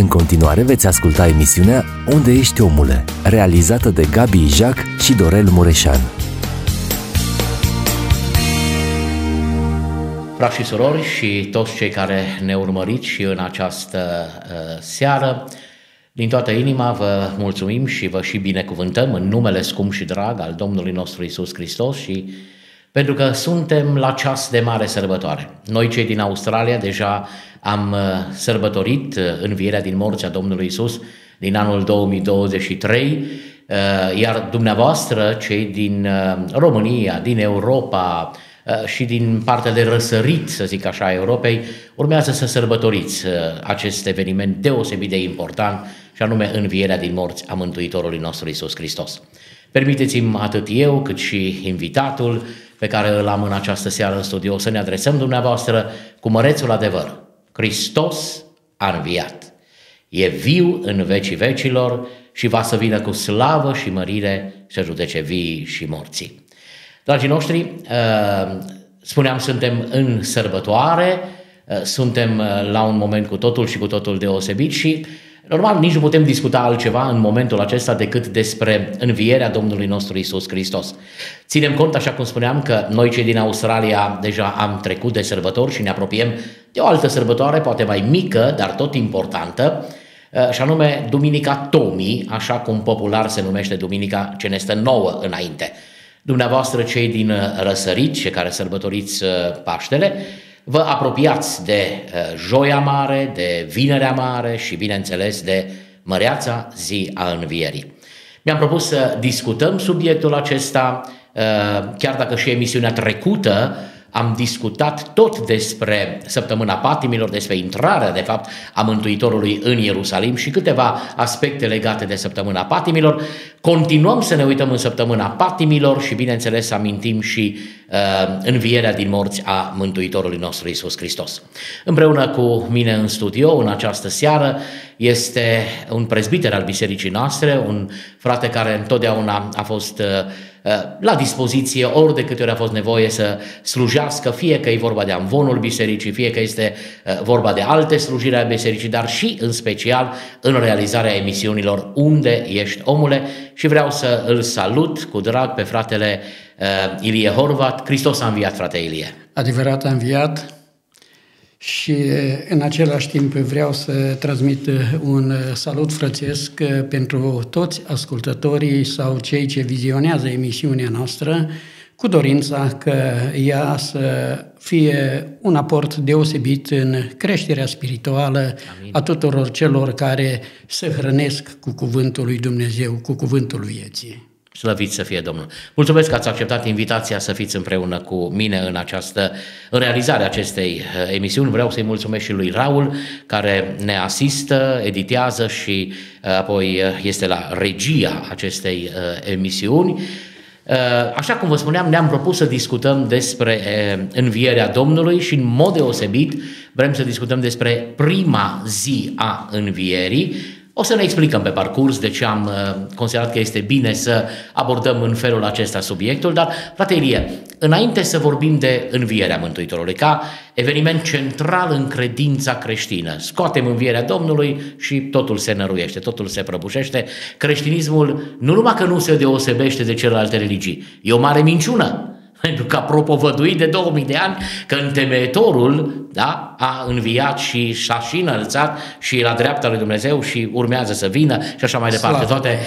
În continuare veți asculta emisiunea Unde Ești Omule, realizată de Gabi Ijac și Dorel Mureșan. Frați și surori și toți cei care ne urmăriți și în această seară, din toată inima vă mulțumim și vă și binecuvântăm în numele scump și drag al Domnului nostru Isus Hristos și pentru că suntem la ceas de mare sărbătoare. Noi cei din Australia deja am sărbătorit învierea din morți a Domnului Isus din anul 2023, iar dumneavoastră cei din România, din Europa și din partea de răsărit, să zic așa, a Europei, urmează să sărbătoriți acest eveniment deosebit de important și anume învierea din morți a Mântuitorului nostru Isus Hristos. Permiteți-mi atât eu cât și invitatul pe care îl am în această seară în studio să ne adresăm dumneavoastră cu mărețul adevăr. Hristos a înviat, e viu în vecii vecilor și va să vină cu slavă și mărire să judece vii și morții. Dragii noștri, spuneam, suntem în sărbătoare, suntem la un moment cu totul și cu totul deosebit și normal, nici nu putem discuta altceva în momentul acesta decât despre învierea Domnului nostru Isus Hristos. Ținem cont, așa cum spuneam, că noi cei din Australia deja am trecut de sărbători și ne apropiem de o altă sărbătoare, poate mai mică, dar tot importantă, și anume Duminica Tomii, așa cum popular se numește Duminica ce ne stă nouă înainte. Dumneavoastră, cei din răsărit, cei care sărbătoriți Paștele, vă apropiați de Joia Mare, de Vinerea Mare și, bineînțeles, de Măreața Zi a Învierii. Mi-am propus să discutăm subiectul acesta, chiar dacă și emisiunea trecută am discutat tot despre Săptămâna Patimilor, despre intrarea, de fapt, a Mântuitorului în Ierusalim și câteva aspecte legate de Săptămâna Patimilor. Continuăm să ne uităm în Săptămâna Patimilor și, bineînțeles, amintim și învierea din morți a Mântuitorului nostru Iisus Hristos. Împreună cu mine în studio, în această seară, este un prezbiter al bisericii noastre, un frate care întotdeauna a fost la dispoziție, ori de câte ori a fost nevoie să slujească, fie că e vorba de amvonul bisericii, fie că este vorba de alte slujiri ale bisericii, dar și în special în realizarea emisiunilor Unde Ești Omule, și vreau să îl salut cu drag pe fratele Ilie Horvat. Hristos a înviat, frate Ilie! Adevărat a înviat și în același timp vreau să transmit un salut frățesc pentru toți ascultătorii sau cei ce vizionează emisiunea noastră, cu dorința că ea să fie un aport deosebit în creșterea spirituală, amin, a tuturor celor care se hrănesc cu cuvântul lui Dumnezeu, cu cuvântul vieții. Slăvit să fie Domnul! Mulțumesc că ați acceptat invitația să fiți împreună cu mine în realizarea acestei emisiuni. Vreau să-i mulțumesc și lui Raul, care ne asistă, editează și apoi este la regia acestei emisiuni. Așa cum vă spuneam, ne-am propus să discutăm despre învierea Domnului și în mod deosebit vrem să discutăm despre prima zi a învierii. O să ne explicăm pe parcurs de ce am considerat că este bine să abordăm în felul acesta subiectul, dar, frate Ilie, înainte să vorbim de învierea Mântuitorului ca eveniment central în credința creștină, scoatem învierea Domnului și totul se năruiește, totul se prăbușește. Creștinismul nu numai că nu se deosebește de celelalte religii, e o mare minciună, pentru că a propovăduit de 2000 de ani că întemeietorul, da, a înviat și s-a și înălțat și la dreapta lui Dumnezeu și urmează să vină și așa mai departe, toate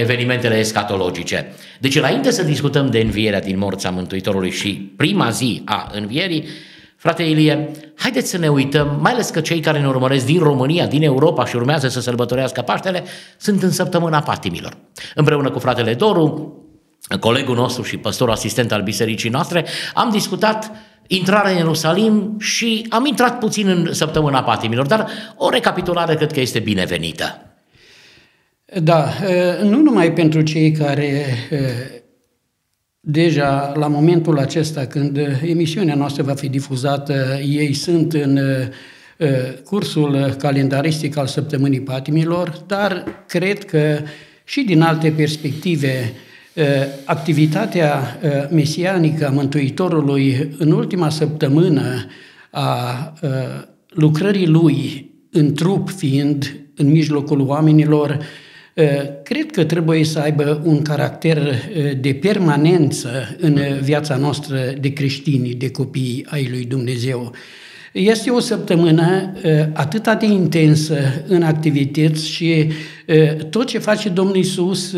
evenimentele escatologice. Deci înainte să discutăm de învierea din morți a Mântuitorului și prima zi a învierii, frate Ilie, haideți să ne uităm, mai ales că cei care ne urmăresc din România, din Europa și urmează să sărbătorească Paștele, sunt în Săptămâna Patimilor. Împreună cu fratele Doru, colegul nostru și păstorul asistent al bisericii noastre, am discutat intrarea în Ierusalim și am intrat puțin în Săptămâna Patimilor, dar o recapitulare cred că este binevenită. Da, nu numai pentru cei care deja la momentul acesta, când emisiunea noastră va fi difuzată, ei sunt în cursul calendaristic al Săptămânii Patimilor, dar cred că și din alte perspective, activitatea mesianică a Mântuitorului în ultima săptămână a lucrării lui în trup fiind în mijlocul oamenilor, cred că trebuie să aibă un caracter de permanență în viața noastră de creștini, de copii ai lui Dumnezeu. Este o săptămână atât de intensă în activități și tot ce face Domnul Iisus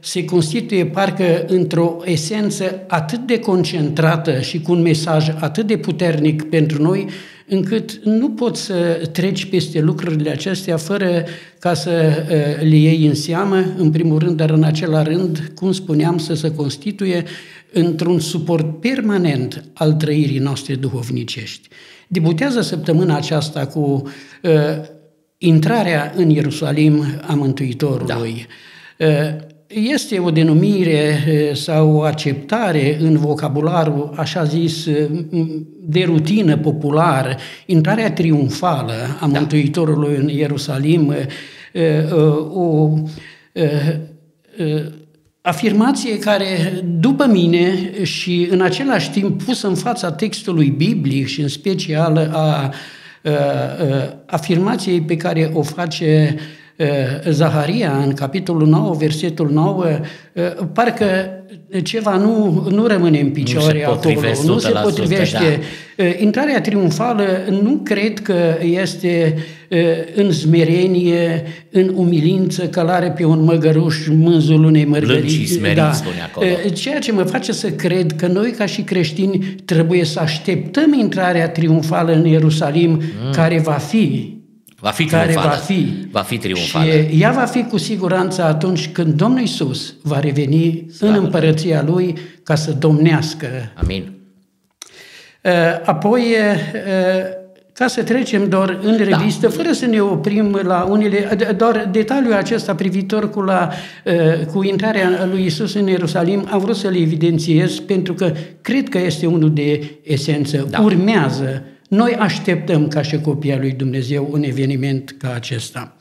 se constituie parcă într-o esență atât de concentrată și cu un mesaj atât de puternic pentru noi, încât nu poți să treci peste lucrurile acestea fără ca să le iei în seamă, în primul rând, dar în același rând, cum spuneam, să se constituie într-un suport permanent al trăirii noastre duhovnicești. Debutează săptămâna aceasta cu intrarea în Ierusalim a Mântuitorului. Da. Este o denumire sau o acceptare în vocabularul, așa zis, de rutină popular, intrarea triumfală a Mântuitorului în Ierusalim, o afirmație care, după mine, și în același timp pusă în fața textului biblic și în special a afirmației pe care o face Zaharia în capitolul 9, versetul 9, parcă ceva nu rămâne în picioare acolo, nu se potrivește. Da. Intrarea triumfală nu cred că este în smerenie, în umilință, călare pe un măgăruș, mânzul unei mărgării. Da. Ceea ce mă face să cred că noi ca și creștini trebuie să așteptăm intrarea triumfală în Ierusalim, care va fi. Va fi triumfală. Și ea va fi cu siguranță atunci când Domnul Iisus va reveni în împărăția Lui ca să domnească. Amin. Apoi, ca să trecem doar în revistă, fără să ne oprim la unele, doar detaliul acesta privitor cu intrarea lui Iisus în Ierusalim, am vrut să-l evidențiez pentru că cred că este unul de esență. Da. Urmează. Noi așteptăm ca și copiii lui Dumnezeu un eveniment ca acesta.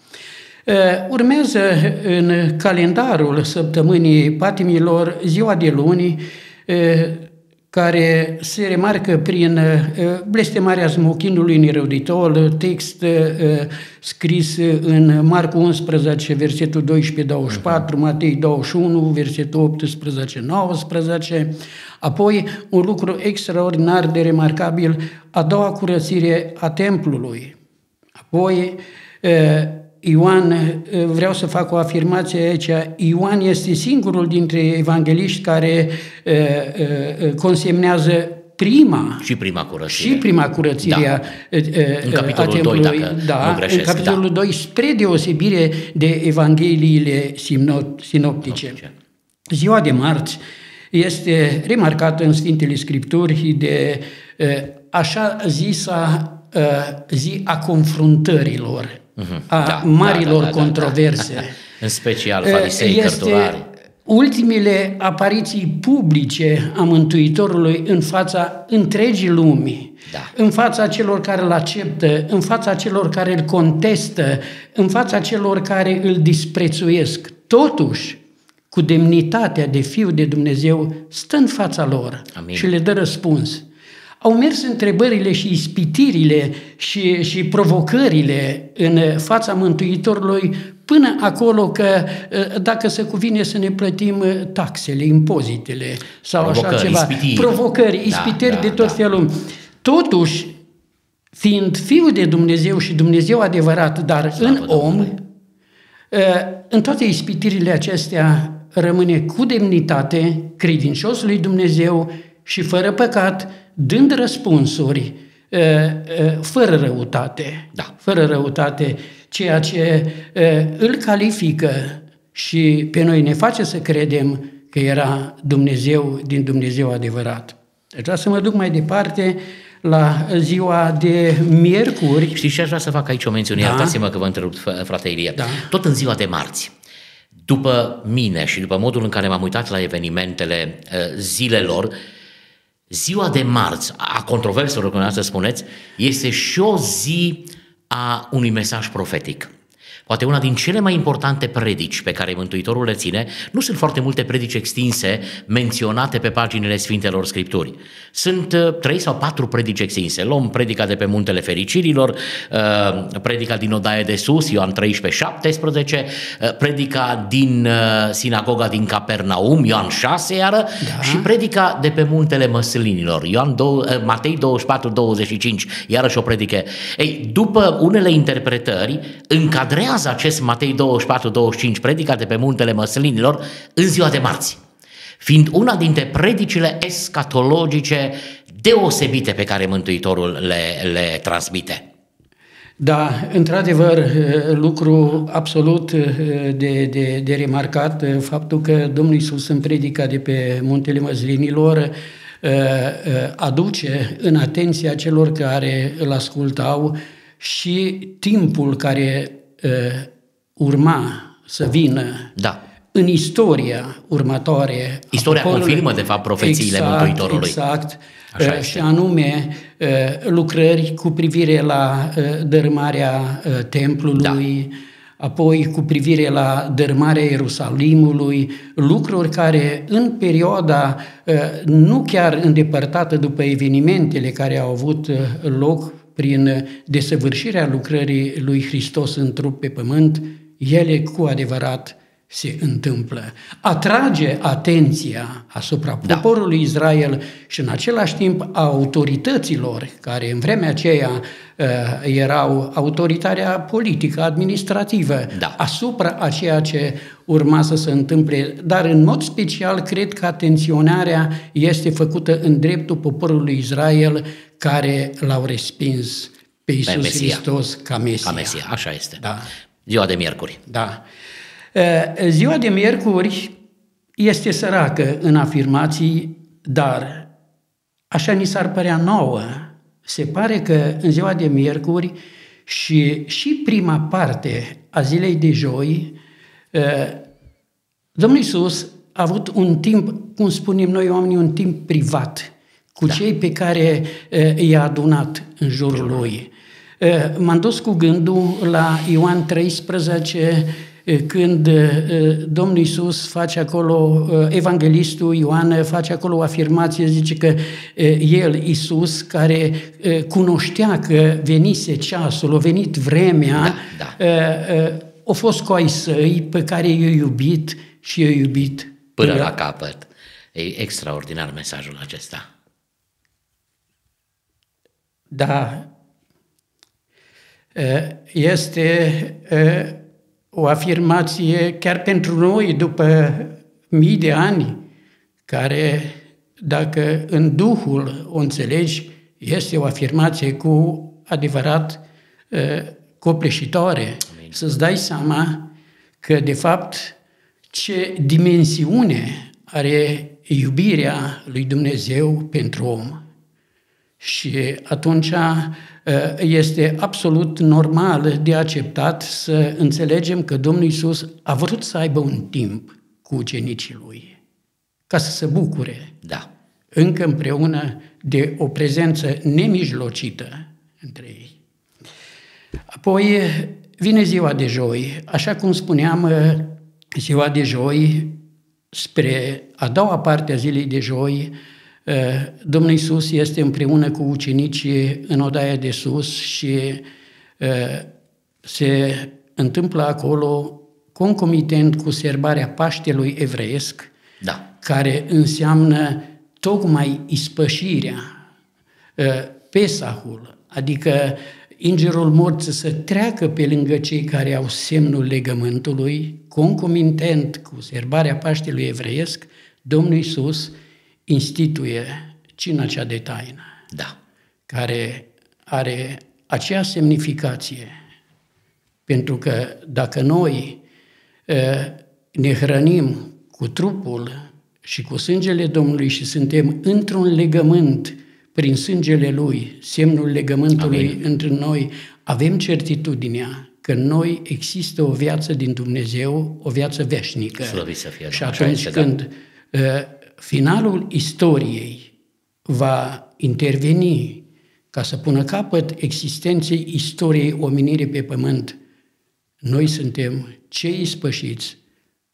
Urmează în calendarul săptămânii Patimilor ziua de luni, care se remarcă prin blestemarea smochinului neroditor, text scris în Marcu 11, versetul 12-24, Matei 21, versetul 18-19, apoi un lucru extraordinar de remarcabil, a doua curățire a templului, apoi Ioan, vreau să fac o afirmație aici, Ioan este singurul dintre evangheliști care consemnează prima curățire în capitolul 2, dacă nu greșesc. În capitolul 2, spre deosebire de evangheliile sinoptice. Ziua de marți este remarcată în Sfintele Scripturi de așa zisa zi a confruntărilor, marilor controverse. În special farisei, cărturari. Ultimele apariții publice a Mântuitorului în fața întregii lumii, în fața celor care îl acceptă, în fața celor care îl contestă, în fața celor care îl disprețuiesc. Totuși, cu demnitatea de Fiul de Dumnezeu, stă în fața lor și le dă răspuns. Au mers întrebările și ispitirile și provocările în fața Mântuitorului până acolo că dacă se cuvine să ne plătim taxele, impozitele sau provocări, așa ceva. Provocări, ispiteri de tot felul. Totuși, fiind Fiul de Dumnezeu și Dumnezeu adevărat, dar în om, în toate ispitirile acestea rămâne cu demnitate, credincios lui Dumnezeu și fără păcat, dând răspunsuri fără răutate, ceea ce îl califică și pe noi ne face să credem că era Dumnezeu din Dumnezeu adevărat. Vreau să mă duc mai departe la ziua de miercuri. Știți ce aș vrea să fac aici o mențiune? Iertați-mă că vă întrerup, frate Ilie. Da. Tot în ziua de marți, după mine și după modul în care m-am uitat la evenimentele zilelor, ziua de marți, a controverselor, cum să spuneți, este și o zi a unui mesaj profetic. Poate una din cele mai importante predici pe care Mântuitorul le ține, nu sunt foarte multe predici extinse menționate pe paginile Sfintelor Scripturi. Sunt 3 sau 4 predici extinse. Luăm predica de pe Muntele Fericirilor, predica din Odaia de Sus, Ioan 13-17, predica din Sinagoga din Capernaum, Ioan 6 iară, da. Și predica de pe Muntele Măslinilor, Matei 24-25, iarăși o predică. Ei, după unele interpretări, încadrează acest Matei 24-25, predica de pe Muntele Măslinilor, în ziua de marți, fiind una dintre predicile escatologice deosebite pe care Mântuitorul le transmite. Da, într-adevăr, lucru absolut de remarcat, faptul că Domnul Iisus în predica de pe Muntele Măslinilor aduce în atenția celor care îl ascultau și timpul care urma să vină, da, în istoria următoare. Istoria confirmă, de fapt, profețiile Mântuitorului. Exact, și anume lucrări cu privire la dărâmarea templului, da, apoi cu privire la dărâmarea Ierusalimului, lucruri care în perioada nu chiar îndepărtată după evenimentele care au avut loc prin desăvârșirea lucrării lui Hristos în trup pe pământ, ele cu adevărat se întâmplă. Atrage atenția asupra poporului, da, Israel și în același timp a autorităților care în vremea aceea erau autoritarea politică, administrativă, da, asupra a ceea ce urma să se întâmple. Dar în mod special cred că atenționarea este făcută în dreptul poporului Israel care l-au respins pe Iisus Hristos ca Mesia. Ca Mesia, așa este. Da. Ziua de miercuri. Da. Ziua de miercuri este săracă în afirmații, dar așa ni s-ar părea nouă. Se pare că în ziua de miercuri și prima parte a zilei de joi, Domnul Iisus a avut un timp, cum spunem noi oamenii, un timp privat cu, da, cei pe care i-a adunat în jurul lui. M-am dus cu gândul la Ioan 13, când Domnul Iisus face acolo, evanghelistul Ioan face acolo o afirmație, zice că el, Iisus, care cunoștea că venise ceasul, a venit vremea, da, da, a fost cu ai săi pe care i-a iubit și i-a iubit până la capăt. E extraordinar mesajul acesta. Da, este o afirmație chiar pentru noi după mii de ani, care, dacă în Duhul o înțelegi, este o afirmație cu adevărat copleșitoare. Amin. Să-ți dai seama că, de fapt, ce dimensiune are iubirea lui Dumnezeu pentru om. Și atunci este absolut normal de acceptat să înțelegem că Domnul Iisus a vrut să aibă un timp cu ucenicii lui, ca să se bucure, da, încă împreună de o prezență nemijlocită între ei. Apoi vine ziua de joi. Așa cum spuneam, ziua de joi, spre a doua parte a zilei de joi, Domnul Iisus este împreună cu ucenicii în Odaia de Sus și se întâmplă acolo concomitent cu sărbarea Paștelui evreiesc, da, care înseamnă tocmai ispășirea, Pesahul, adică îngerul morții să treacă pe lângă cei care au semnul legământului. Concomitent cu sărbarea Paștelui evreiesc, Domnul Iisus instituie cina cea de taină, da, care are acea semnificație. Pentru că dacă noi ne hrănim cu trupul și cu sângele Domnului și suntem într-un legământ prin sângele Lui, semnul legământului, amin, între noi, avem certitudinea că noi există o viață din Dumnezeu, o viață veșnică. Slăvit să fie, și atunci când finalul istoriei va interveni ca să pună capăt existenței istoriei omenirii pe pământ, Noi suntem cei ispășiți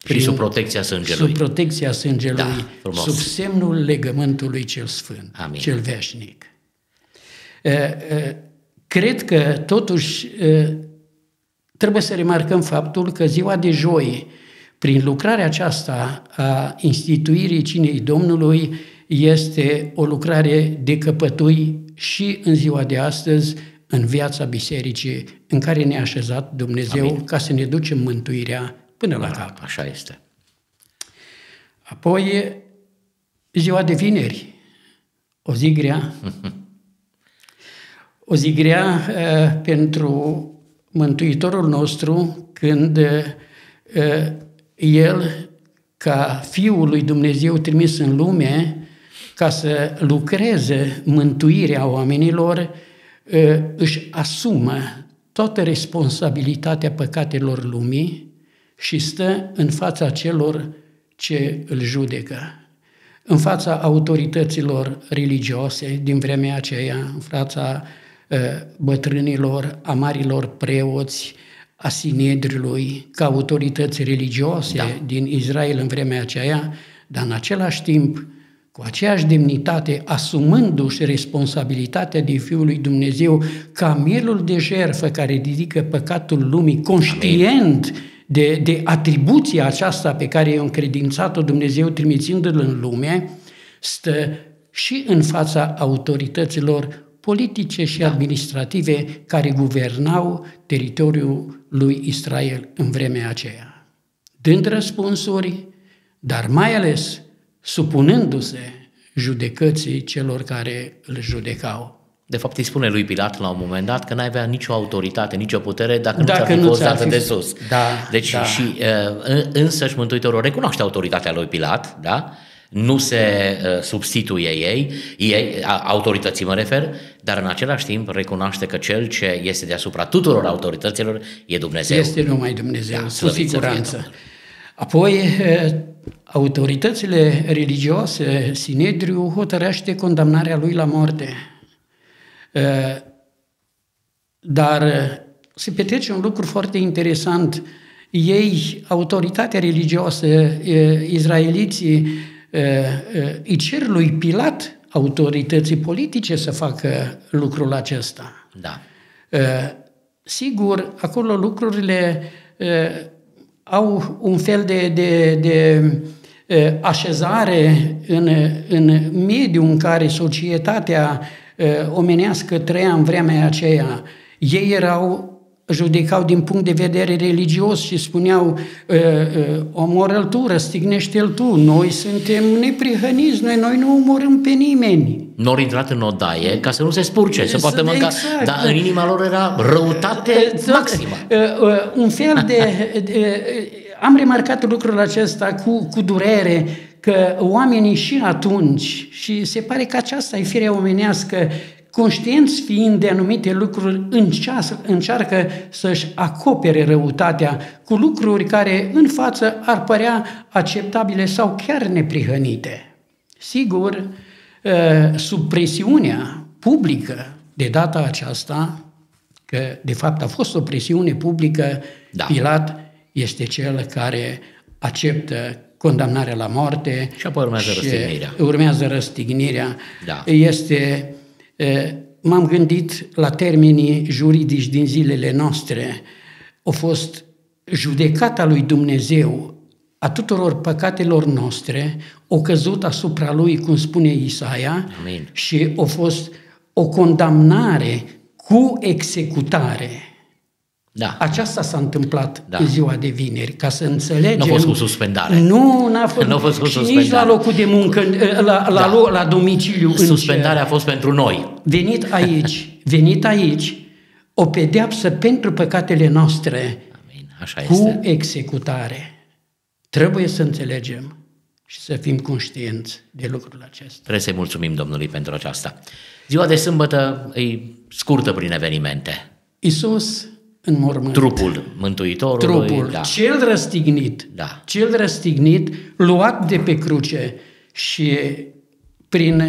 și sub protecția sângelui. Sub protecția sângelui, da, sub semnul legământului cel sfânt, amin, cel veșnic. Cred că, totuși, trebuie să remarcăm faptul că ziua de joi, prin lucrarea aceasta a instituirii cinei Domnului, este o lucrare de căpătui și în ziua de astăzi, în viața bisericii, în care ne-a așezat Dumnezeu, amin, ca să ne ducem mântuirea până la cap. Așa este. Apoi, ziua de vineri, o zi grea. O zi grea pentru Mântuitorul nostru, când El, ca Fiul lui Dumnezeu trimis în lume, ca să lucreze mântuirea oamenilor, își asumă toată responsabilitatea păcatelor lumii și stă în fața celor ce îl judecă, în fața autorităților religioase din vremea aceea, în fața bătrânilor, a marilor preoți, a Sinedriului, ca autorități religioase, da, din Israel în vremea aceea, dar în același timp, cu aceeași demnitate, asumându-și responsabilitatea de Fiul lui Dumnezeu, ca mielul de jertfă care ridică păcatul lumii, conștient de atribuția aceasta pe care i-a încredințat-o Dumnezeu trimițându-l în lume, stă și în fața autorităților politice și administrative care guvernau teritoriul lui Israel în vremea aceea, dând răspunsuri, dar mai ales supunându-se judecății celor care îl judecau. De fapt, îi spune lui Pilat la un moment dat că n-avea nicio autoritate, nicio putere dacă nu ți-ar fi fost dată de sus. Da, deci da. Și însăși Mântuitorul recunoaște autoritatea lui Pilat, da? Nu se substituie autorității mă refer, dar în același timp recunoaște că cel ce este deasupra tuturor autorităților e Dumnezeu. Este numai Dumnezeu, da, cu siguranță. Apoi, autoritățile religioase, Sinedriu hotărăște condamnarea lui la moarte. Dar se petrece un lucru foarte interesant. Ei, autoritatea religioasă, izraeliții, îi cer lui Pilat, autorității politice, să facă lucrul acesta. Da. Sigur, acolo lucrurile au un fel de așezare în mediul în care societatea omenească trăia în vremea aceea. Ei judecau din punct de vedere religios și spuneau omoră-l tu, răstignește-l tu, noi suntem neprihăniți, noi nu omorâm pe nimeni. N-au intrat în odaie ca să nu se spurce, să poată mânca, exact. Dar în inima lor era răutate maximă. Un fel de am remarcat lucrul acesta cu durere, că oamenii și atunci, și se pare că aceasta e firea omenească, conștienți fiind de anumite lucruri, încearcă să-și acopere răutatea cu lucruri care în față ar părea acceptabile sau chiar neprihănite. Sigur, sub presiunea publică de data aceasta, că de fapt a fost o presiune publică, da, Pilat este cel care acceptă condamnarea la moarte și apoi urmează răstignirea. Da. M-am gândit la termenii juridici din zilele noastre. A fost judecata lui Dumnezeu a tuturor păcatelor noastre, a căzut asupra lui, cum spune Isaia, amin, și a fost o condamnare cu executare. Da. Aceasta s-a întâmplat, da, în ziua de vineri, ca să înțelegem. Nu a fost cu suspendare. Nu a fost cu suspendare. Nici la locul de muncă, la domiciliu. Suspendarea a fost pentru noi. Venit aici, o pedeapsă pentru păcatele noastre, amin, așa cu este, executare. Trebuie să înțelegem și să fim conștienți de lucrul acesta. Trebuie să-i mulțumim Domnului pentru aceasta. Ziua de sâmbătă e scurtă prin evenimente. Iisus, trupul Mântuitorului, trupul, da, cel răstignit, luat de pe cruce și prin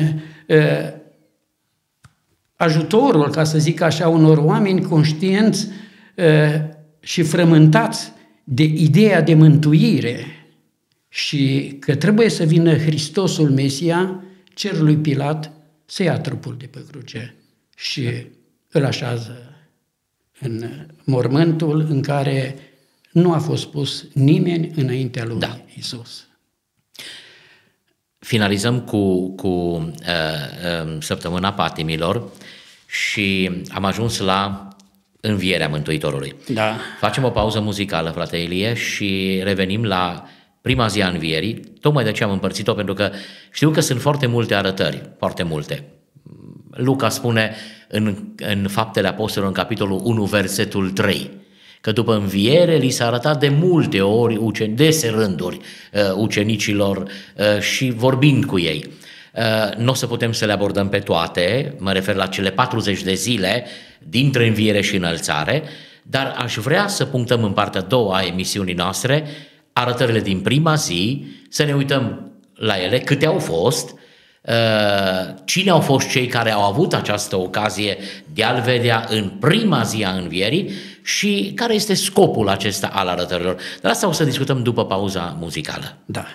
ajutorul, ca să zic așa, unor oameni conștienți și frământați de ideea de mântuire și că trebuie să vină Hristosul Mesia, cer lui Pilat să ia trupul de pe cruce și îl așează în mormântul în care nu a fost pus nimeni înaintea lui Isus. Finalizăm cu Săptămâna Patimilor și am ajuns la Învierea Mântuitorului. Da. Facem o pauză muzicală, frate Ilie, și revenim la prima zi a Învierii. Tocmai de ce am împărțit-o, pentru că știu că sunt foarte multe arătări, foarte multe. Luca spune în Faptele Apostolilor, în capitolul 1, versetul 3, că după Înviere li s-a arătat de multe ori, dese rânduri, ucenicilor și vorbind cu ei. Nu o să putem să le abordăm pe toate, mă refer la cele 40 de zile dintre Înviere și Înălțare, dar aș vrea să punctăm în partea a doua a emisiunii noastre arătările din prima zi, să ne uităm la ele, câte au fost, cine au fost cei care au avut această ocazie de a-L vedea în prima zi a Învierii și care este scopul acesta al arătărilor. Dar asta o să discutăm după pauza muzicală. Da.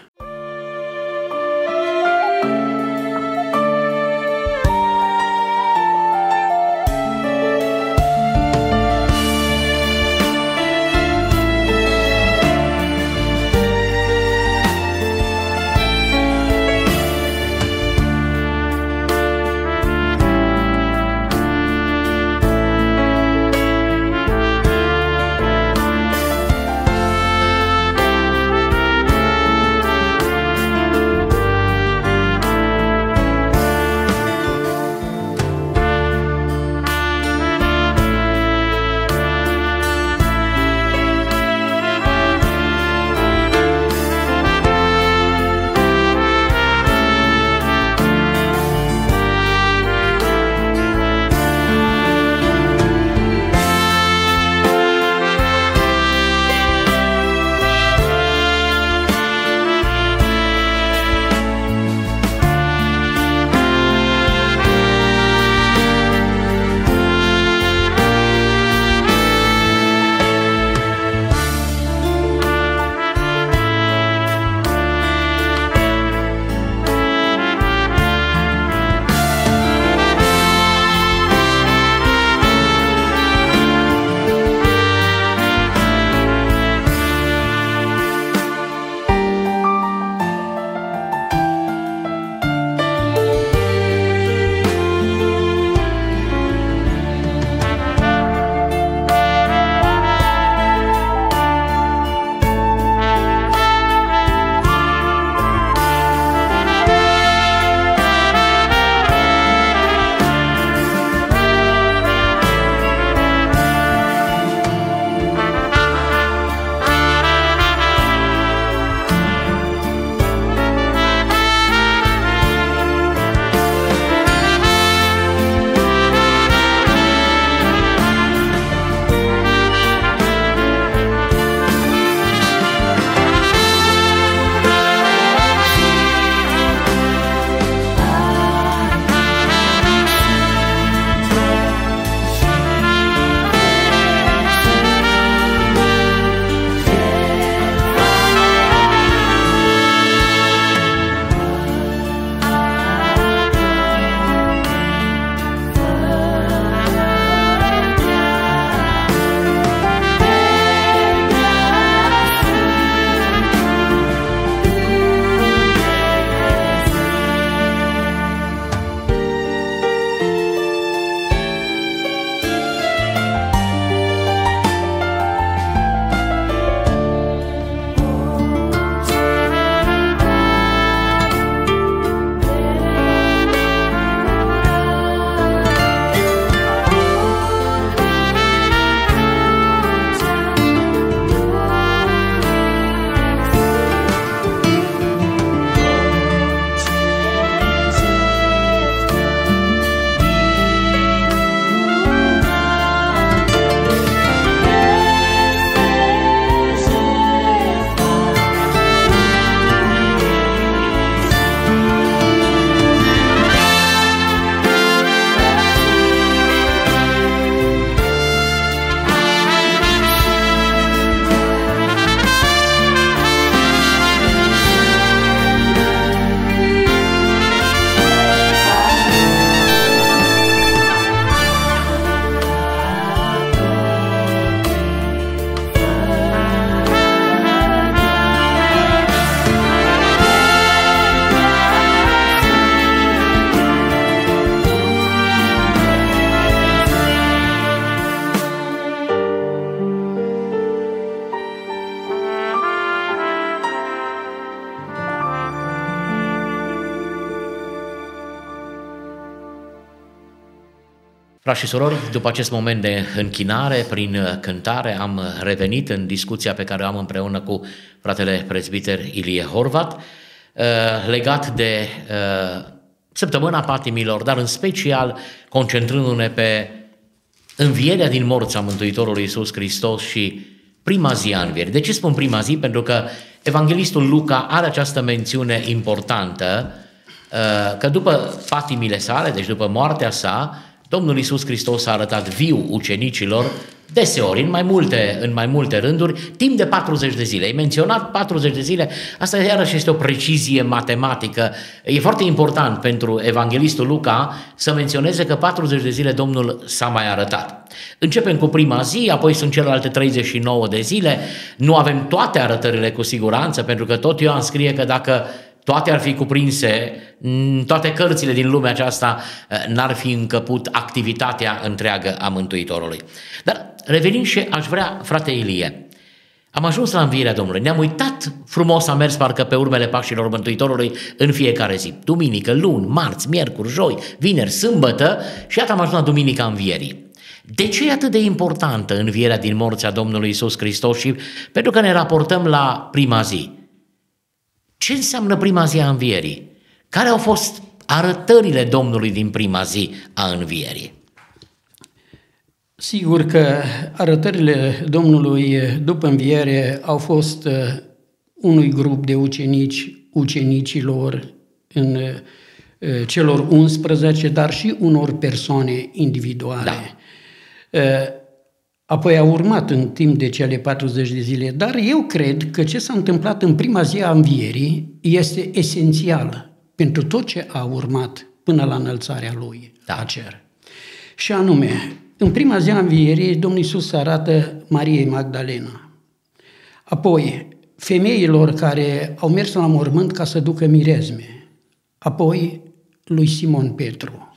Frați și sorori, după acest moment de închinare, prin cântare, am revenit în discuția pe care o am împreună cu fratele prezbiter Ilie Horvat, legat de Săptămâna Patimilor, dar în special concentrându-ne pe învierea din morți a Mântuitorului Iisus Hristos și prima zi a învierii. De ce spun prima zi? Pentru că evanghelistul Luca are această mențiune importantă, că după patimile sale, deci după moartea sa, Domnul Iisus Hristos a arătat viu ucenicilor deseori, în mai multe rânduri, timp de 40 de zile. Ai menționat 40 de zile, asta iarăși este o precizie matematică. E foarte important pentru evanghelistul Luca să menționeze că 40 de zile Domnul s-a mai arătat. Începem cu prima zi, apoi sunt celelalte 39 de zile. Nu avem toate arătările cu siguranță, pentru că tot Ioan scrie că dacă toate ar fi cuprinse, toate cărțile din lumea aceasta n-ar fi încăput activitatea întreagă a Mântuitorului. Dar revenind și aș vrea, frate Ilie, am ajuns la învierea Domnului, ne-am uitat frumos, am mers parcă pe urmele pașilor Mântuitorului în fiecare zi, duminică, luni, marți, miercuri, joi, vineri, sâmbătă și iată am ajuns la duminica învierii. De ce e atât de importantă învierea din morți a Domnului Iisus Hristos și pentru că ne raportăm la prima zi? Ce înseamnă prima zi a învierii? Care au fost arătările Domnului din prima zi a învierii? Sigur că arătările Domnului după înviere au fost unui grup de ucenicilor, în celor 11, dar și unor persoane individuale. Da. Apoi a urmat în timp de cele 40 de zile, dar eu cred că ce s-a întâmplat în prima zi a învierii este esențial pentru tot ce a urmat până la înălțarea Lui la cer. Și anume, în prima zi a învierii, Domnul Iisus arată Mariei Magdalena. Apoi, femeilor care au mers la mormânt ca să ducă mirezme. Apoi, lui Simon Petru.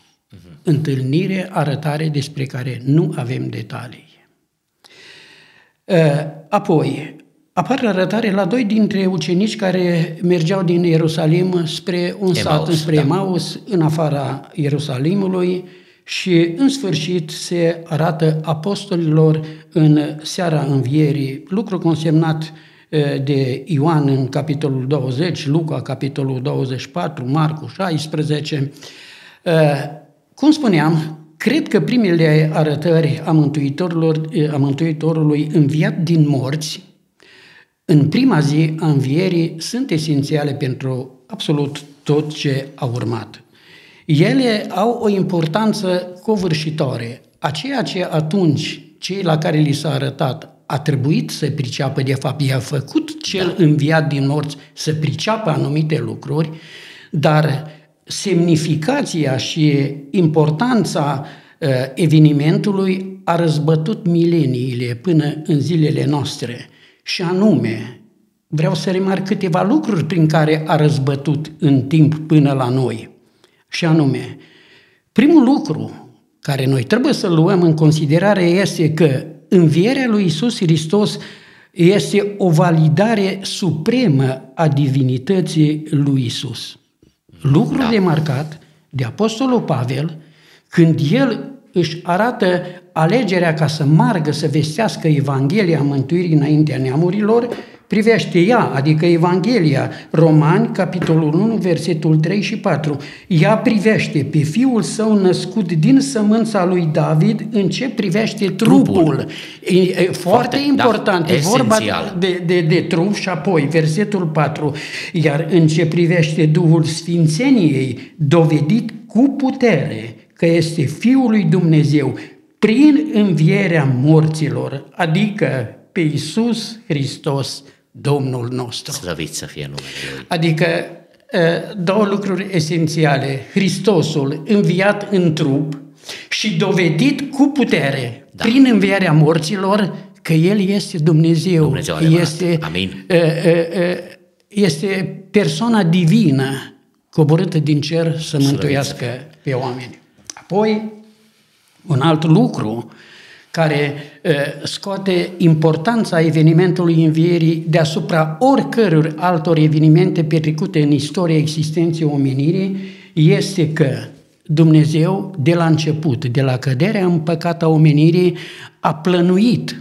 Întâlnire, arătare despre care nu avem detalii. Apoi, apare arătare la doi dintre ucenici care mergeau din Ierusalim spre un sat, spre Emaus, în afara Ierusalimului și, în sfârșit, se arată apostolilor în seara învierii, lucru consemnat de Ioan în capitolul 20, Luca capitolul 24, Marcu 16. Cum spuneam, cred că primele arătări a Mântuitorului înviat din morți, în prima zi a învierii, sunt esențiale pentru absolut tot ce a urmat. Ele au o importanță covârșitoare, a ceea ce atunci cei la care li s-a arătat a trebuit să priceapă, de fapt i-a făcut cel înviat din morți să priceapă anumite lucruri, dar semnificația și importanța evenimentului a răzbătut mileniile până în zilele noastre. Și anume, vreau să remarc câteva lucruri prin care a răzbătut în timp până la noi. Și anume, primul lucru care noi trebuie să-l luăm în considerare este că învierea lui Iisus Hristos este o validare supremă a divinității lui Iisus. Lucru remarcat de apostolul Pavel, când el își arată alegerea ca să meargă să vestească Evanghelia mântuirii înaintea neamurilor, privește ea, adică Evanghelia, Romani, capitolul 1, versetul 3 și 4. Ea privește pe Fiul Său născut din sămânța lui David, în ce privește trupul. Foarte important, e vorba de trup și apoi versetul 4. Iar în ce privește Duhul Sfințeniei, dovedit cu putere că este Fiul lui Dumnezeu prin învierea morților, adică pe Iisus Hristos, Domnul nostru. Slăvit să fie numele Lui. Adică două lucruri esențiale. Hristosul înviat în trup și dovedit cu putere prin învierea morților că El este Dumnezeu. Dumnezeu este, amin. Este persoana divină coborâtă din cer să mântuiască pe oameni. Apoi, un alt lucru care scoate importanța evenimentului învierii deasupra oricăror altor evenimente petrecute în istoria existenței omenirii, este că Dumnezeu, de la început, de la căderea în păcat a omenirii, a plănuit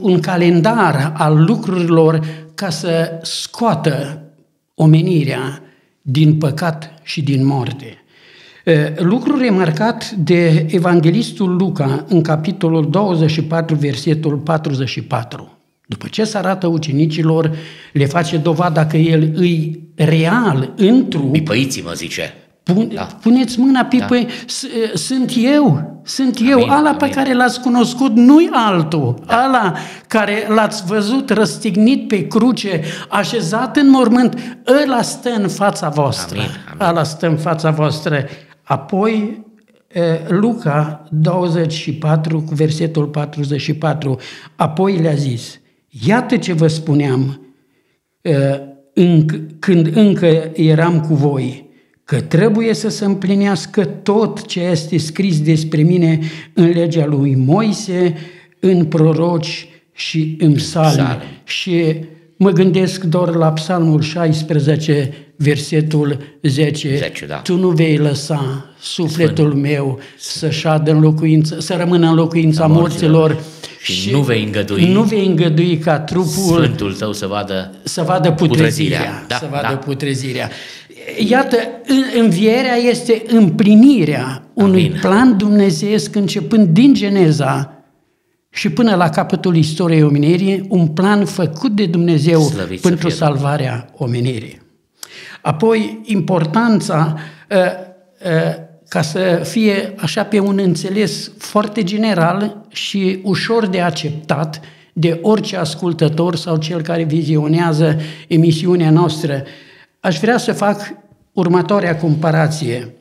un calendar al lucrurilor ca să scoată omenirea din păcat și din moarte. Lucru remarcat de evanghelistul Luca în capitolul 24, versetul 44. După ce se arată ucenicilor, le face dovada că el îi real în trup. Pipăiți-mă, zice. Puneți mâna pe păi, sunt eu, amin, ala pe care l-ați cunoscut, nu-i altul, ala care l-ați văzut răstignit pe cruce, așezat în mormânt, ăla stă în fața voastră, ala stă în fața voastră. Apoi Luca 24 cu versetul 44, apoi le-a zis, iată ce vă spuneam când încă eram cu voi, că trebuie să se împlinească tot ce este scris despre mine în legea lui Moise, în proroci și în psalmi. Și mă gândesc doar la psalmul 16, versetul 10. Da. Tu nu vei lăsa sufletul meu să șadă în locuință, să rămână în locuința morților. Și nu vei îngădui ca trupul sfântul tău să vadă putrezirea. Da, să vadă putrezirea. Iată, învierea este împlinirea unui plan dumnezeiesc începând din Geneza și până la capătul istoriei omenirii, un plan făcut de Dumnezeu pentru salvarea omenirii. Apoi, importanța ca să fie așa pe un înțeles foarte general și ușor de acceptat de orice ascultător sau cel care vizionează emisiunea noastră, aș vrea să fac următoarea comparație.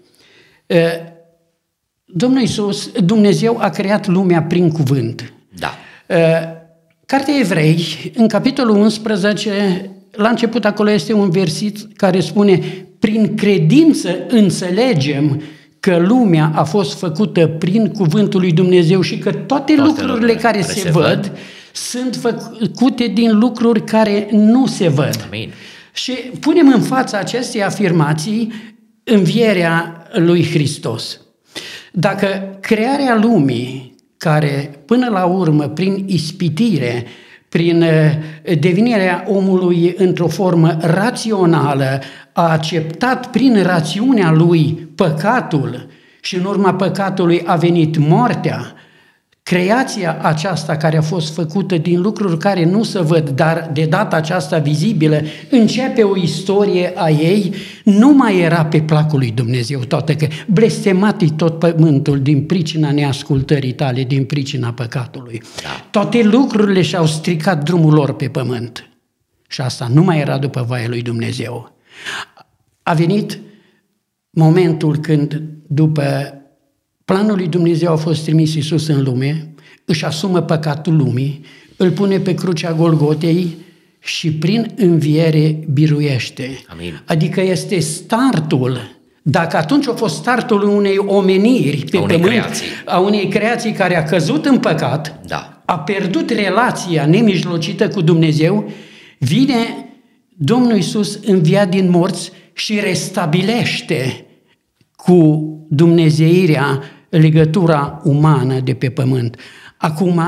Domnul Iisus, Dumnezeu a creat lumea prin cuvânt. Da. Cartea Evrei, în capitolul 11, la început acolo este un verset care spune: prin credință înțelegem că lumea a fost făcută prin cuvântul lui Dumnezeu și că toate lucrurile care se văd sunt făcute din lucruri care nu se văd. Amin. Și punem în fața acestei afirmații învierea lui Hristos. Dacă crearea lumii, care până la urmă, prin ispitire, prin devenirea omului într-o formă rațională, a acceptat prin rațiunea lui păcatul și în urma păcatului a venit moartea, creația aceasta care a fost făcută din lucruri care nu se văd, dar de data aceasta vizibilă, începe o istorie a ei, nu mai era pe placul lui Dumnezeu, toate că blestemate tot pământul din pricina neascultării tale, din pricina păcatului. Toate lucrurile și-au stricat drumul lor pe pământ. Și asta nu mai era după voia lui Dumnezeu. A venit momentul când, după planul lui Dumnezeu, a fost trimis Iisus în lume, își asumă păcatul lumii, îl pune pe crucea Golgotei și prin înviere biruiește. Amin. Adică este startul. Dacă atunci a fost startul unei omeniri pe pământ, a unei creații care a căzut în păcat, a pierdut relația nemijlocită cu Dumnezeu, vine Domnul Iisus, înviat din morți, și restabilește cu dumnezeirea legătura umană de pe pământ. Acum,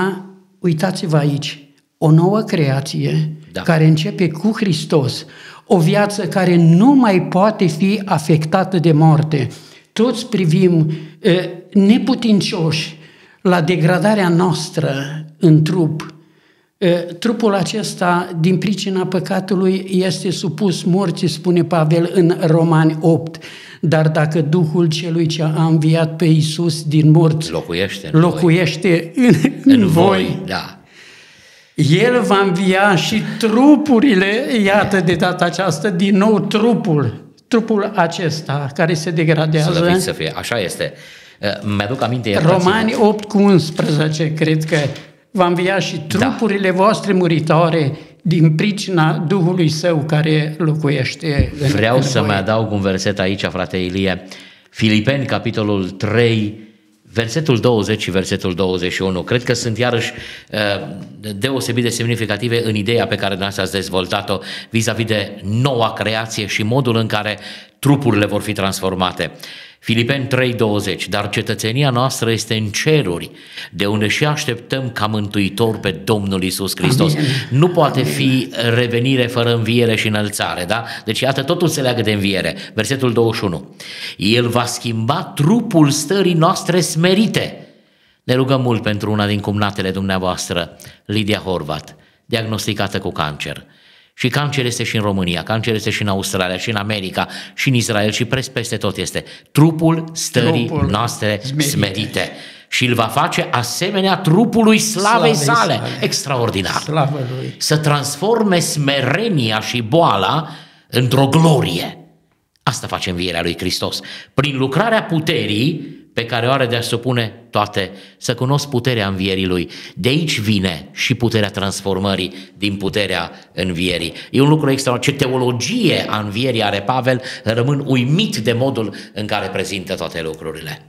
uitați-vă aici, o nouă creație care începe cu Hristos, o viață care nu mai poate fi afectată de moarte. Toți privim neputincioși la degradarea noastră în trup. Trupul acesta, din pricina păcatului, este supus morții, spune Pavel în Romani 8. Dar dacă Duhul celui ce a înviat pe Iisus din morți locuiește în voi, El va învia și trupurile, iată de data aceasta, din nou trupul acesta care se degradează. Să fie. Așa este. Mi-aduc aminte. Romani 8:11, cred că va învia și trupurile voastre muritoare din pricina Duhului Său care locuiește în voi. Vreau să mai adaug un verset aici, frate Ilie. Filipeni, capitolul 3, versetul 20 și versetul 21. Cred că sunt iarăși deosebit de semnificative în ideea pe care dumneavoastră ați dezvoltat-o vis-a-vis de noua creație și modul în care trupurile vor fi transformate. Filipeni 3:20, dar cetățenia noastră este în ceruri, de unde și așteptăm ca mântuitor pe Domnul Isus Hristos. Amin. Nu poate fi revenire fără înviere și înălțare, da? Deci iată, totul se leagă de înviere. Versetul 21. El va schimba trupul stării noastre smerite. Ne rugăm mult pentru una din cumnatele dumneavoastră, Lydia Horvat, diagnosticată cu cancer. Și cancer este și în România, cancer este și în Australia, și în America, și în Israel, și peste tot este. Trupul stării noastre smerite. Și îl va face asemenea trupului slavei sale. Extraordinar. Slavă lui. Să transforme smerenia și boala într-o glorie. Asta face învierea lui Hristos. Prin lucrarea puterii pe care o are de a supune toate, să cunosc puterea învierii lui. De aici vine și puterea transformării din puterea învierii. E un lucru extraordinar. Ce teologie a învierii are Pavel, rămân uimit de modul în care prezintă toate lucrurile.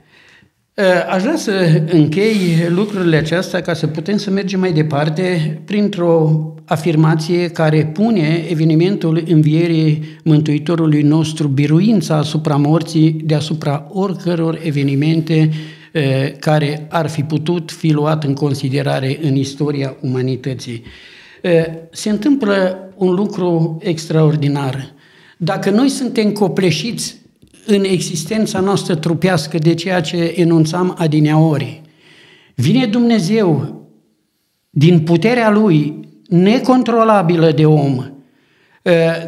Aș vrea să închei lucrurile acestea ca să putem să mergem mai departe printr-o afirmație care pune evenimentul învierii Mântuitorului nostru, biruința asupra morții, deasupra oricăror evenimente care ar fi putut fi luat în considerare în istoria umanității. Se întâmplă un lucru extraordinar. Dacă noi suntem copleșiți în existența noastră trupească de ceea ce enunțam adineaori, vine Dumnezeu din puterea Lui necontrolabilă de om,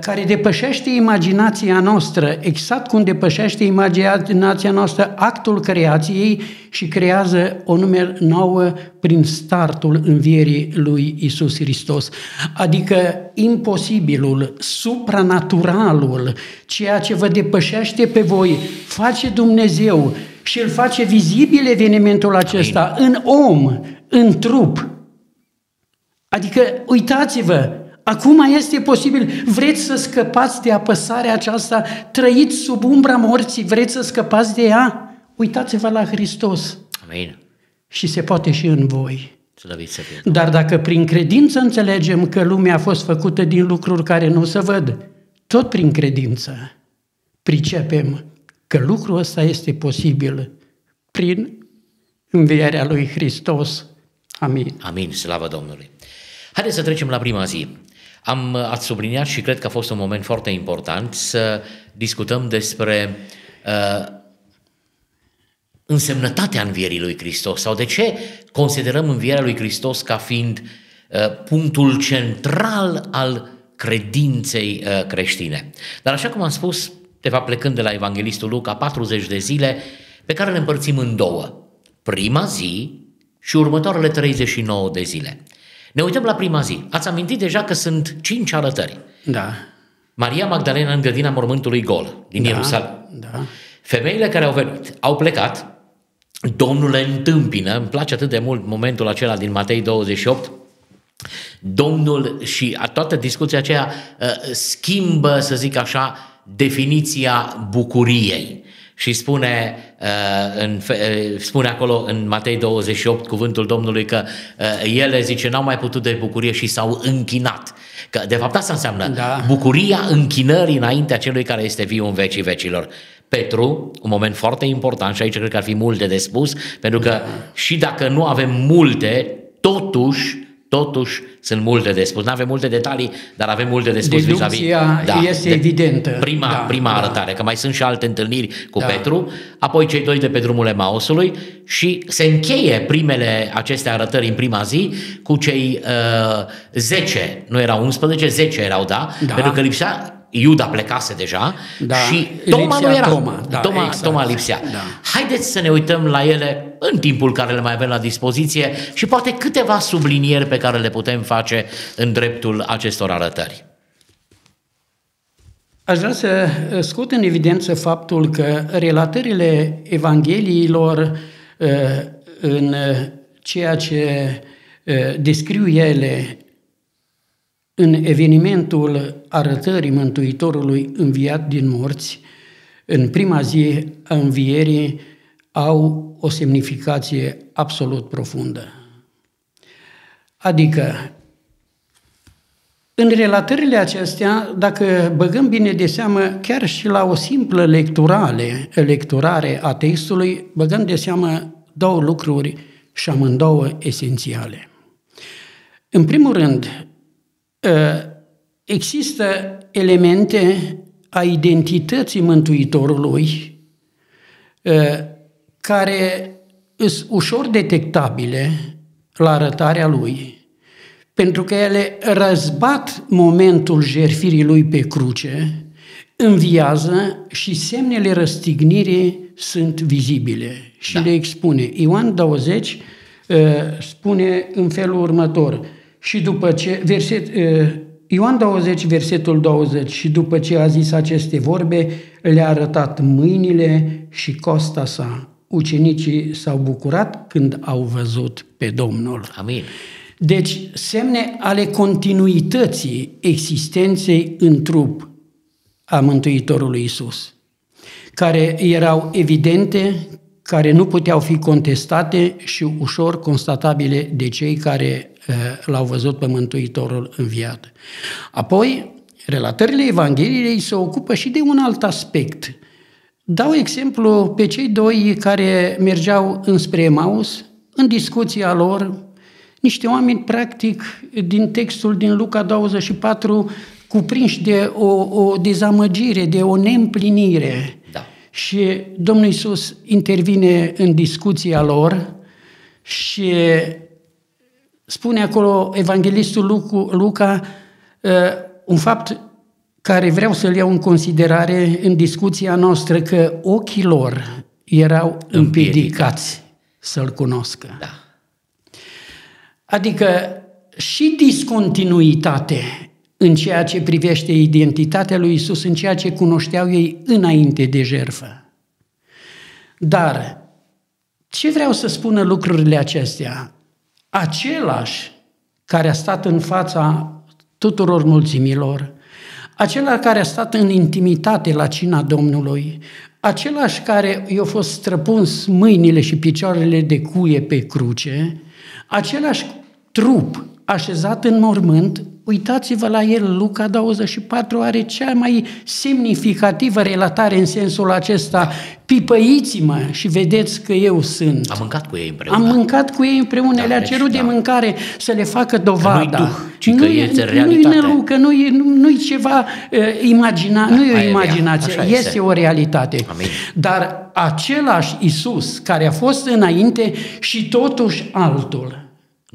care depășește imaginația noastră, exact cum depășește imaginația noastră actul creației, și creează o lume nouă prin startul învierii lui Iisus Hristos. Adică imposibilul, supranaturalul, ceea ce vă depășește pe voi, face Dumnezeu și îl face vizibil evenimentul acesta în om, în trup. Adică, uitați-vă, acum este posibil, vreți să scăpați de apăsarea aceasta, trăiți sub umbra morții, vreți să scăpați de ea? Uitați-vă la Hristos. Amin. Și se poate și în voi. Dar dacă prin credință înțelegem că lumea a fost făcută din lucruri care nu se văd, tot prin credință pricepem că lucrul ăsta este posibil prin învierea lui Hristos. Amin. Amin, slavă Domnului. Haideți să trecem la prima zi. Ați subliniat și cred că a fost un moment foarte important să discutăm despre însemnătatea învierii lui Hristos sau de ce considerăm învierea lui Hristos ca fiind punctul central al credinței creștine. Dar așa cum am spus, de fapt plecând de la Evanghelistul Luca, 40 de zile pe care le împărțim în două. Prima zi și următoarele 39 de zile. Ne uităm la prima zi. Ați amintit deja că sunt 5 arătări. Da. Maria Magdalena în grădina mormântului gol din Ierusalim. Da. Femeile care au venit, au plecat, Domnul le întâmpină, îmi place atât de mult momentul acela din Matei 28, Domnul și toată discuția aceea schimbă, să zic așa, definiția bucuriei. Și spune acolo în Matei 28 cuvântul Domnului că ele, zice, n-au mai putut de bucurie și s-au închinat. Că de fapt asta înseamnă bucuria închinării înaintea celui care este viu în vecii vecilor. Petru, un moment foarte important și aici cred că ar fi multe de spus, pentru că și dacă nu avem multe, totuși sunt multe de spus. Nu avem multe detalii, dar avem multe de spus vis-a-vis. Deducția este evidentă. Prima arătare, că mai sunt și alte întâlniri cu Petru, apoi cei doi de pe drumul Emausului și se încheie primele aceste arătări în prima zi cu cei 10, nu erau 11, 10 erau, pentru că lipsea, Iuda plecase deja și Toma nu era. Toma lipsea. Da. Haideți să ne uităm la ele în timpul care le mai avem la dispoziție și poate câteva sublinieri pe care le putem face în dreptul acestor arătări. Aș vrea să scot în evidență faptul că relatările Evangheliilor în ceea ce descriu ele în evenimentul arătării Mântuitorului înviat din morți, în prima zi a învierii, au o semnificație absolut profundă. Adică, În relatările acestea, dacă băgăm bine de seamă, chiar și la o simplă lecturare a textului, băgăm de seamă două lucruri și amândouă esențiale. În primul rând, există elemente a identității Mântuitorului care sunt ușor detectabile la arătarea Lui, pentru că ele răzbat momentul jertfirii Lui pe cruce, înviază și semnele răstignirii sunt vizibile. Și le expune. Ioan 20 spune în felul următor, și după ce Ioan 20, versetul 20, și după ce a zis aceste vorbe, le-a arătat mâinile și costa sa. Ucenicii s-au bucurat când au văzut pe Domnul. Amin. Deci, semne ale continuității existenței în trup a Mântuitorului Isus, care erau evidente, care nu puteau fi contestate și ușor constatabile de cei care l-au văzut pe Mântuitorul înviat. Apoi, relatările Evangheliei se ocupă și de un alt aspect. Dau exemplu pe cei doi care mergeau înspre Emaus, în discuția lor, niște oameni, practic, din textul din Luca 24, cuprinși de o dezamăgire, de o neîmplinire. Da. Și Domnul Iisus intervine în discuția lor și spune acolo evanghelistul Luca un fapt care vreau să-l iau în considerare în discuția noastră, că ochii lor erau împiedicați să-L cunoască. Da. Adică și discontinuitate în ceea ce privește identitatea lui Isus, în ceea ce cunoșteau ei înainte de jertfă. Dar ce vreau să spună lucrurile acestea? Același care a stat în fața tuturor mulțimilor, acela care a stat în intimitate la cina Domnului, același care i-a fost străpuns mâinile și picioarele de cuie pe cruce, același trup așezat în mormânt, uitați-vă la el, Luca 24 are cea mai semnificativă relatare în sensul acesta, pipăiți-mă și vedeți că eu sunt. Am mâncat cu ei împreună. Da, le-a cerut de mâncare să le facă dovada. Că nu e o imaginație, este o realitate. Amin. Dar același Iisus care a fost înainte și totuși altul.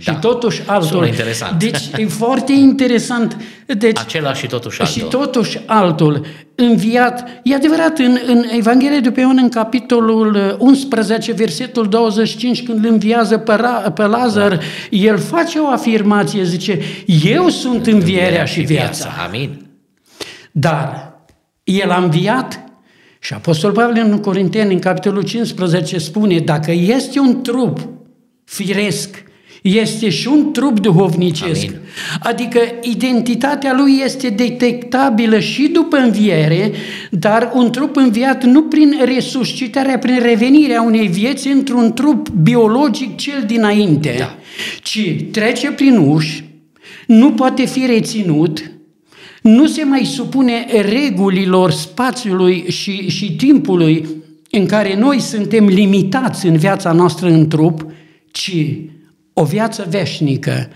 Da. Și totuși altul. Interesant. Deci e foarte interesant. Deci, același și totuși altul. Și totuși altul, înviat. E adevărat, în Evanghelia după Ioan, în capitolul 11, versetul 25, când îl înviază pe Lazar, da, el face o afirmație, zice, eu sunt învierea și viața. Amin. Dar el a înviat. Și Apostol Pavel în Corinteni, în capitolul 15, spune, dacă este un trup firesc, este și un trup duhovnicesc. Amin. Adică identitatea lui este detectabilă și după înviere, dar un trup înviat nu prin resuscitarea, prin revenirea unei vieți într-un trup biologic cel dinainte, da, ci trece prin uși, nu poate fi reținut, nu se mai supune regulilor spațiului și timpului în care noi suntem limitați în viața noastră în trup, ci o viață veșnică.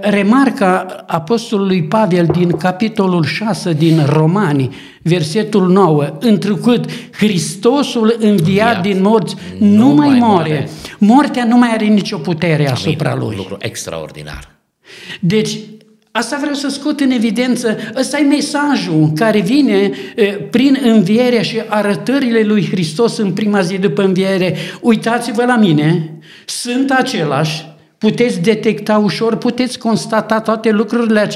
Remarca apostolului Pavel din capitolul 6 din Romani, versetul 9, întrucât Hristosul înviat din morți nu mai moare. Mortea nu mai are nicio putere asupra lui. Un lucru extraordinar. Deci, asta vreau să scot în evidență, ăsta e mesajul care vine prin învierea și arătările lui Hristos în prima zi după înviere. Uitați-vă la mine, sunt același, puteți detecta ușor, puteți constata toate lucrurile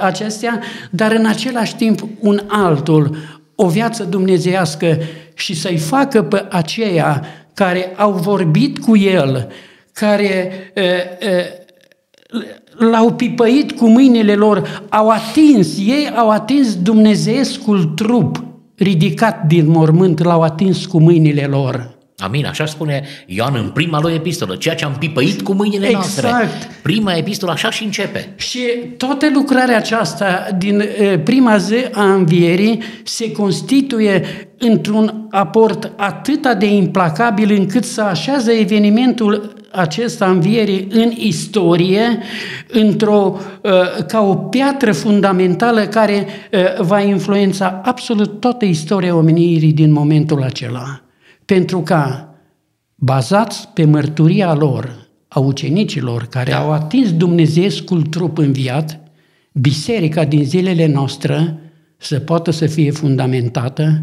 acestea, dar în același timp un altul, o viață dumnezeiască și să-i facă pe aceia care au vorbit cu el, care l-au pipăit cu mâinile lor, ei au atins dumnezeescul trup ridicat din mormânt, l-au atins cu mâinile lor. Amin, așa spune Ioan în prima lui epistolă, ceea ce am pipăit cu mâinile noastre. Prima epistolă așa și începe. Și toată lucrarea aceasta din prima zi a învierii se constituie într-un aport atât de implacabil încât să așează evenimentul acesta învierii în istorie, ca o piatră fundamentală care va influența absolut toată istoria omenirii din momentul acela. Pentru că, bazați pe mărturia lor, a ucenicilor care au atins dumnezeescul trup înviat, biserica din zilele noastre să poată să fie fundamentată,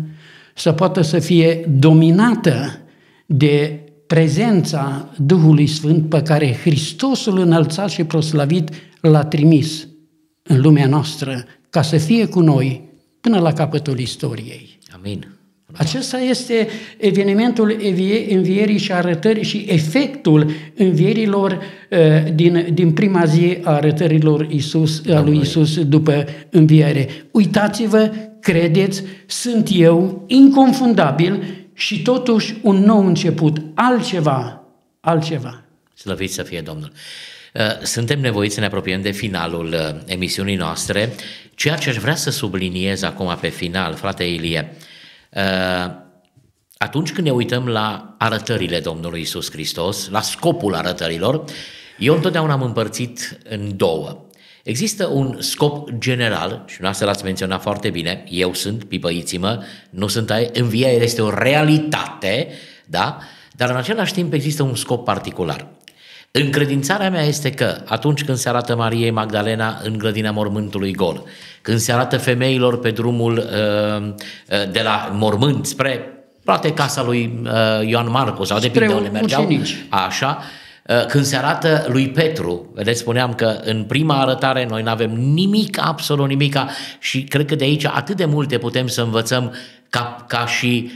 să poată să fie dominată de prezența Duhului Sfânt pe care Hristosul înălțat și proslăvit l-a trimis în lumea noastră ca să fie cu noi până la capătul istoriei. Amin. Acesta este evenimentul învierii și arătării și efectul învierilor din prima zi a arătărilor lui Iisus după înviere. Uitați-vă, credeți, sunt eu, inconfundabil și totuși un nou început, altceva. Slăvit să fie Domnul! Suntem nevoiți să ne apropiem de finalul emisiunii noastre. Ceea ce aș vrea să subliniez acum pe final, frate Ilie, atunci când ne uităm la arătările Domnului Iisus Hristos, la scopul arătărilor, eu întotdeauna am împărțit în două. Există un scop general, și noastră l-ați menționat foarte bine, eu sunt, pipăiți-mă, nu sunt aia, învierea este o realitate, da? Dar în același timp există un scop particular. Încredințarea mea este că atunci când se arată Mariei Magdalena în grădina mormântului gol, când se arată femeilor pe drumul de la mormânt spre poate casa lui Ioan Marcu sau depinde unde mergeau, așa, când se arată lui Petru, vedeți, spuneam că în prima arătare noi n-avem nimic, absolut nimica și cred că de aici atât de multe putem să învățăm ca și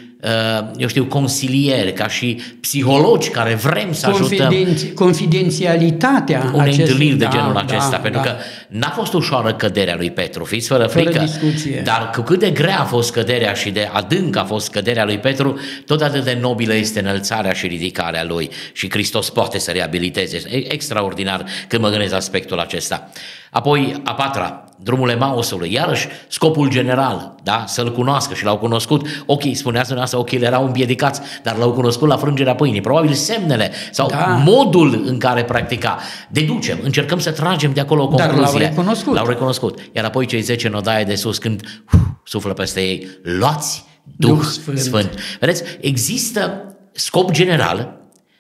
eu știu, consilieri, ca și psihologi care vrem să ajutăm. Confidențialitatea unei întâlniri de genul acesta, pentru că n-a fost ușoară căderea lui Petru, fiți fără frică, dar cu cât de grea a fost căderea și de adâncă a fost căderea lui Petru, tot atât de nobilă este înălțarea și ridicarea lui și Hristos poate să reabiliteze. E extraordinar când mă gândesc aspectul acesta. Apoi, a patra, drumul Emausului, iarăși scopul general, da? Să-l cunoască și l-au cunoscut, ochii, spuneați dumneavoastră, ochii le erau împiedicați, dar l-au cunoscut la frângerea pâinii, probabil semnele sau modul în care practica. Deducem, încercăm să tragem de acolo o concluzie. Dar l-au recunoscut. Iar apoi cei 10 în odaia de sus când suflă peste ei, luați Duh Sfânt. Vedeți, există scop general,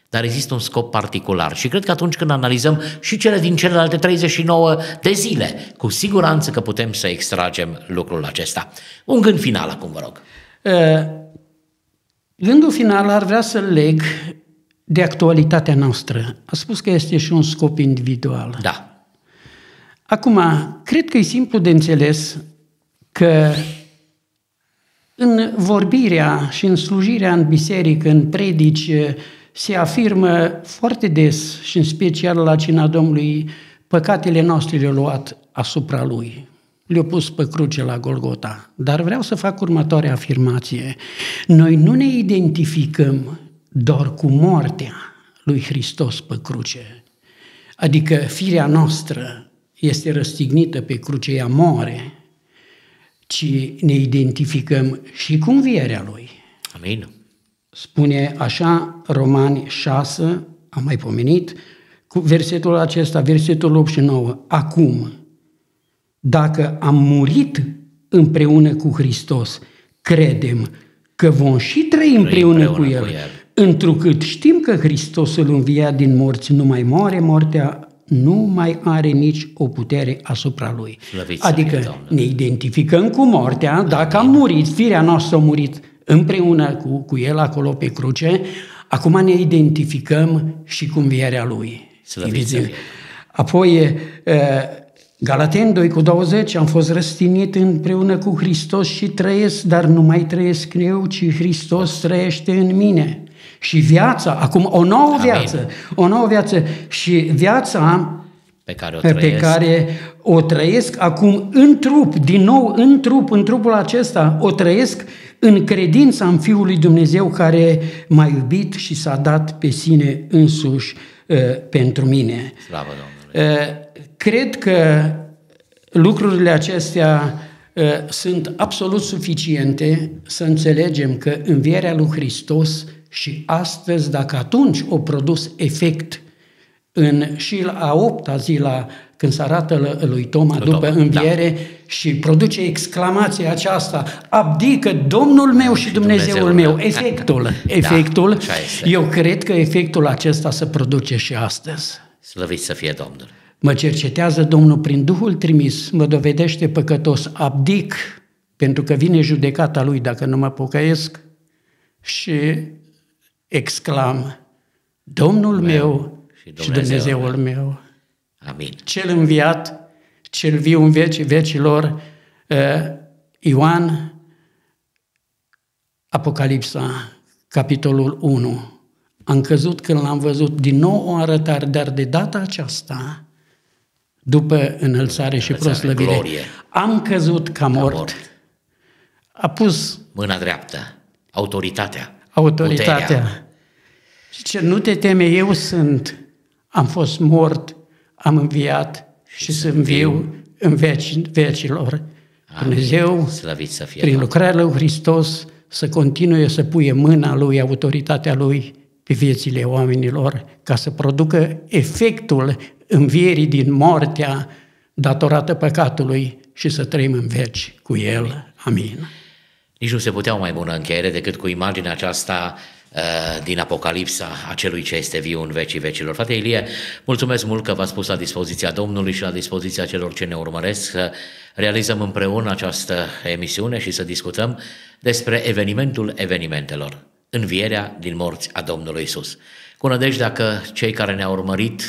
dar există un scop particular și cred că atunci când analizăm și cele din celelalte 39 de zile, cu siguranță că putem să extragem lucrul acesta. Un gând final acum, vă rog. Gândul final ar vrea să-l leg de actualitatea noastră. A spus că este și un scop individual. Da. Acum, cred că e simplu de înțeles că în vorbirea și în slujirea în biserică, în predici, se afirmă foarte des și în special la cina Domnului, păcatele noastre le-a luat asupra Lui. Le-a pus pe cruce la Golgota. Dar vreau să fac următoarea afirmație. Noi nu ne identificăm doar cu moartea lui Hristos pe cruce. Adică firea noastră este răstignită pe cruce, ea moare, ci ne identificăm și cu învierea Lui. Amin. Spune așa Romani 6, am mai pomenit, cu versetul acesta, versetul 8 și 9. Acum, dacă am murit împreună cu Hristos, credem că vom și trăi împreună cu El. Întrucât știm că Hristosul înviat din morți nu mai moare, moartea nu mai are nici o putere asupra Lui. Slăviți adică ne identificăm cu moartea, dacă am murit, firea noastră a murit împreună cu El acolo pe cruce, acum ne identificăm și cu învierea Lui. Apoi, Galateni 2:20, am fost răstignit împreună cu Hristos și trăiesc, dar nu mai trăiesc eu, ci Hristos trăiește în mine. Și viața, acum o nouă viață și viața pe care o trăiesc acum în trup, din nou în trupul acesta, o trăiesc în credința în Fiul lui Dumnezeu care m-a iubit și s-a dat pe sine însuși pentru mine. Slavă Domnului! Cred că lucrurile acestea sunt absolut suficiente să înțelegem că învierea lui Hristos și astăzi, dacă atunci a produs efect și la 8-a zi când se arată lui Toma după înviere, da, și produce exclamația aceasta, abdică Domnul meu și Dumnezeul meu, efectul, da, eu cred că efectul acesta se produce și astăzi. Slăviți să fie Domnul! Mă cercetează Domnul prin Duhul trimis, mă dovedește păcătos, abdic, pentru că vine judecata Lui dacă nu mă pocăiesc și exclam, Domnul meu și Dumnezeul meu. Amin. Cel înviat, cel viu în vecii vecilor, Ioan, Apocalipsa, capitolul 1. Am căzut când l-am văzut, din nou o arătare, dar de data aceasta, după înălțare și proslăvire, glorie, am căzut ca mort. A pus mâna dreaptă, autoritatea. Zice, nu te teme, eu sunt, am fost mort, am înviat și sunt viu în vecilor. Amin. Dumnezeu, slăvit să fie, prin lucrarea lui Hristos, să continue să puie mâna Lui, autoritatea Lui, pe viețile oamenilor, ca să producă efectul învierii din moartea datorată păcatului și să trăim în veci cu El. Amin. Nici nu se putea o mai bună încheiere decât cu imaginea aceasta din Apocalipsa, a celui ce este viu în vecii vecilor. Frate Ilie, mulțumesc mult că v-ați pus la dispoziția Domnului și la dispoziția celor ce ne urmăresc să realizăm împreună această emisiune și să discutăm despre evenimentul evenimentelor, învierea din morți a Domnului Isus. Cu nădejdea că cei care ne-au urmărit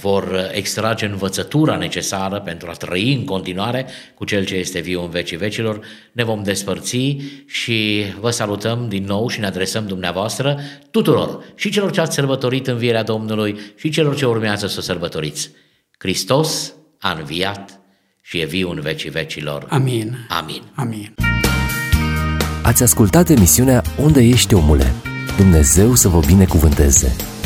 vor extrage învățătura necesară pentru a trăi în continuare cu Cel ce este viu în vecii vecilor. Ne vom despărți și vă salutăm din nou și ne adresăm dumneavoastră tuturor, și celor ce ați sărbătorit învierea Domnului și celor ce urmează să sărbătoriți. Hristos a înviat și e viu în vecii vecilor. Amin. Amin. Amin. Ați ascultat emisiunea Unde ești, omule? Dumnezeu să vă binecuvânteze!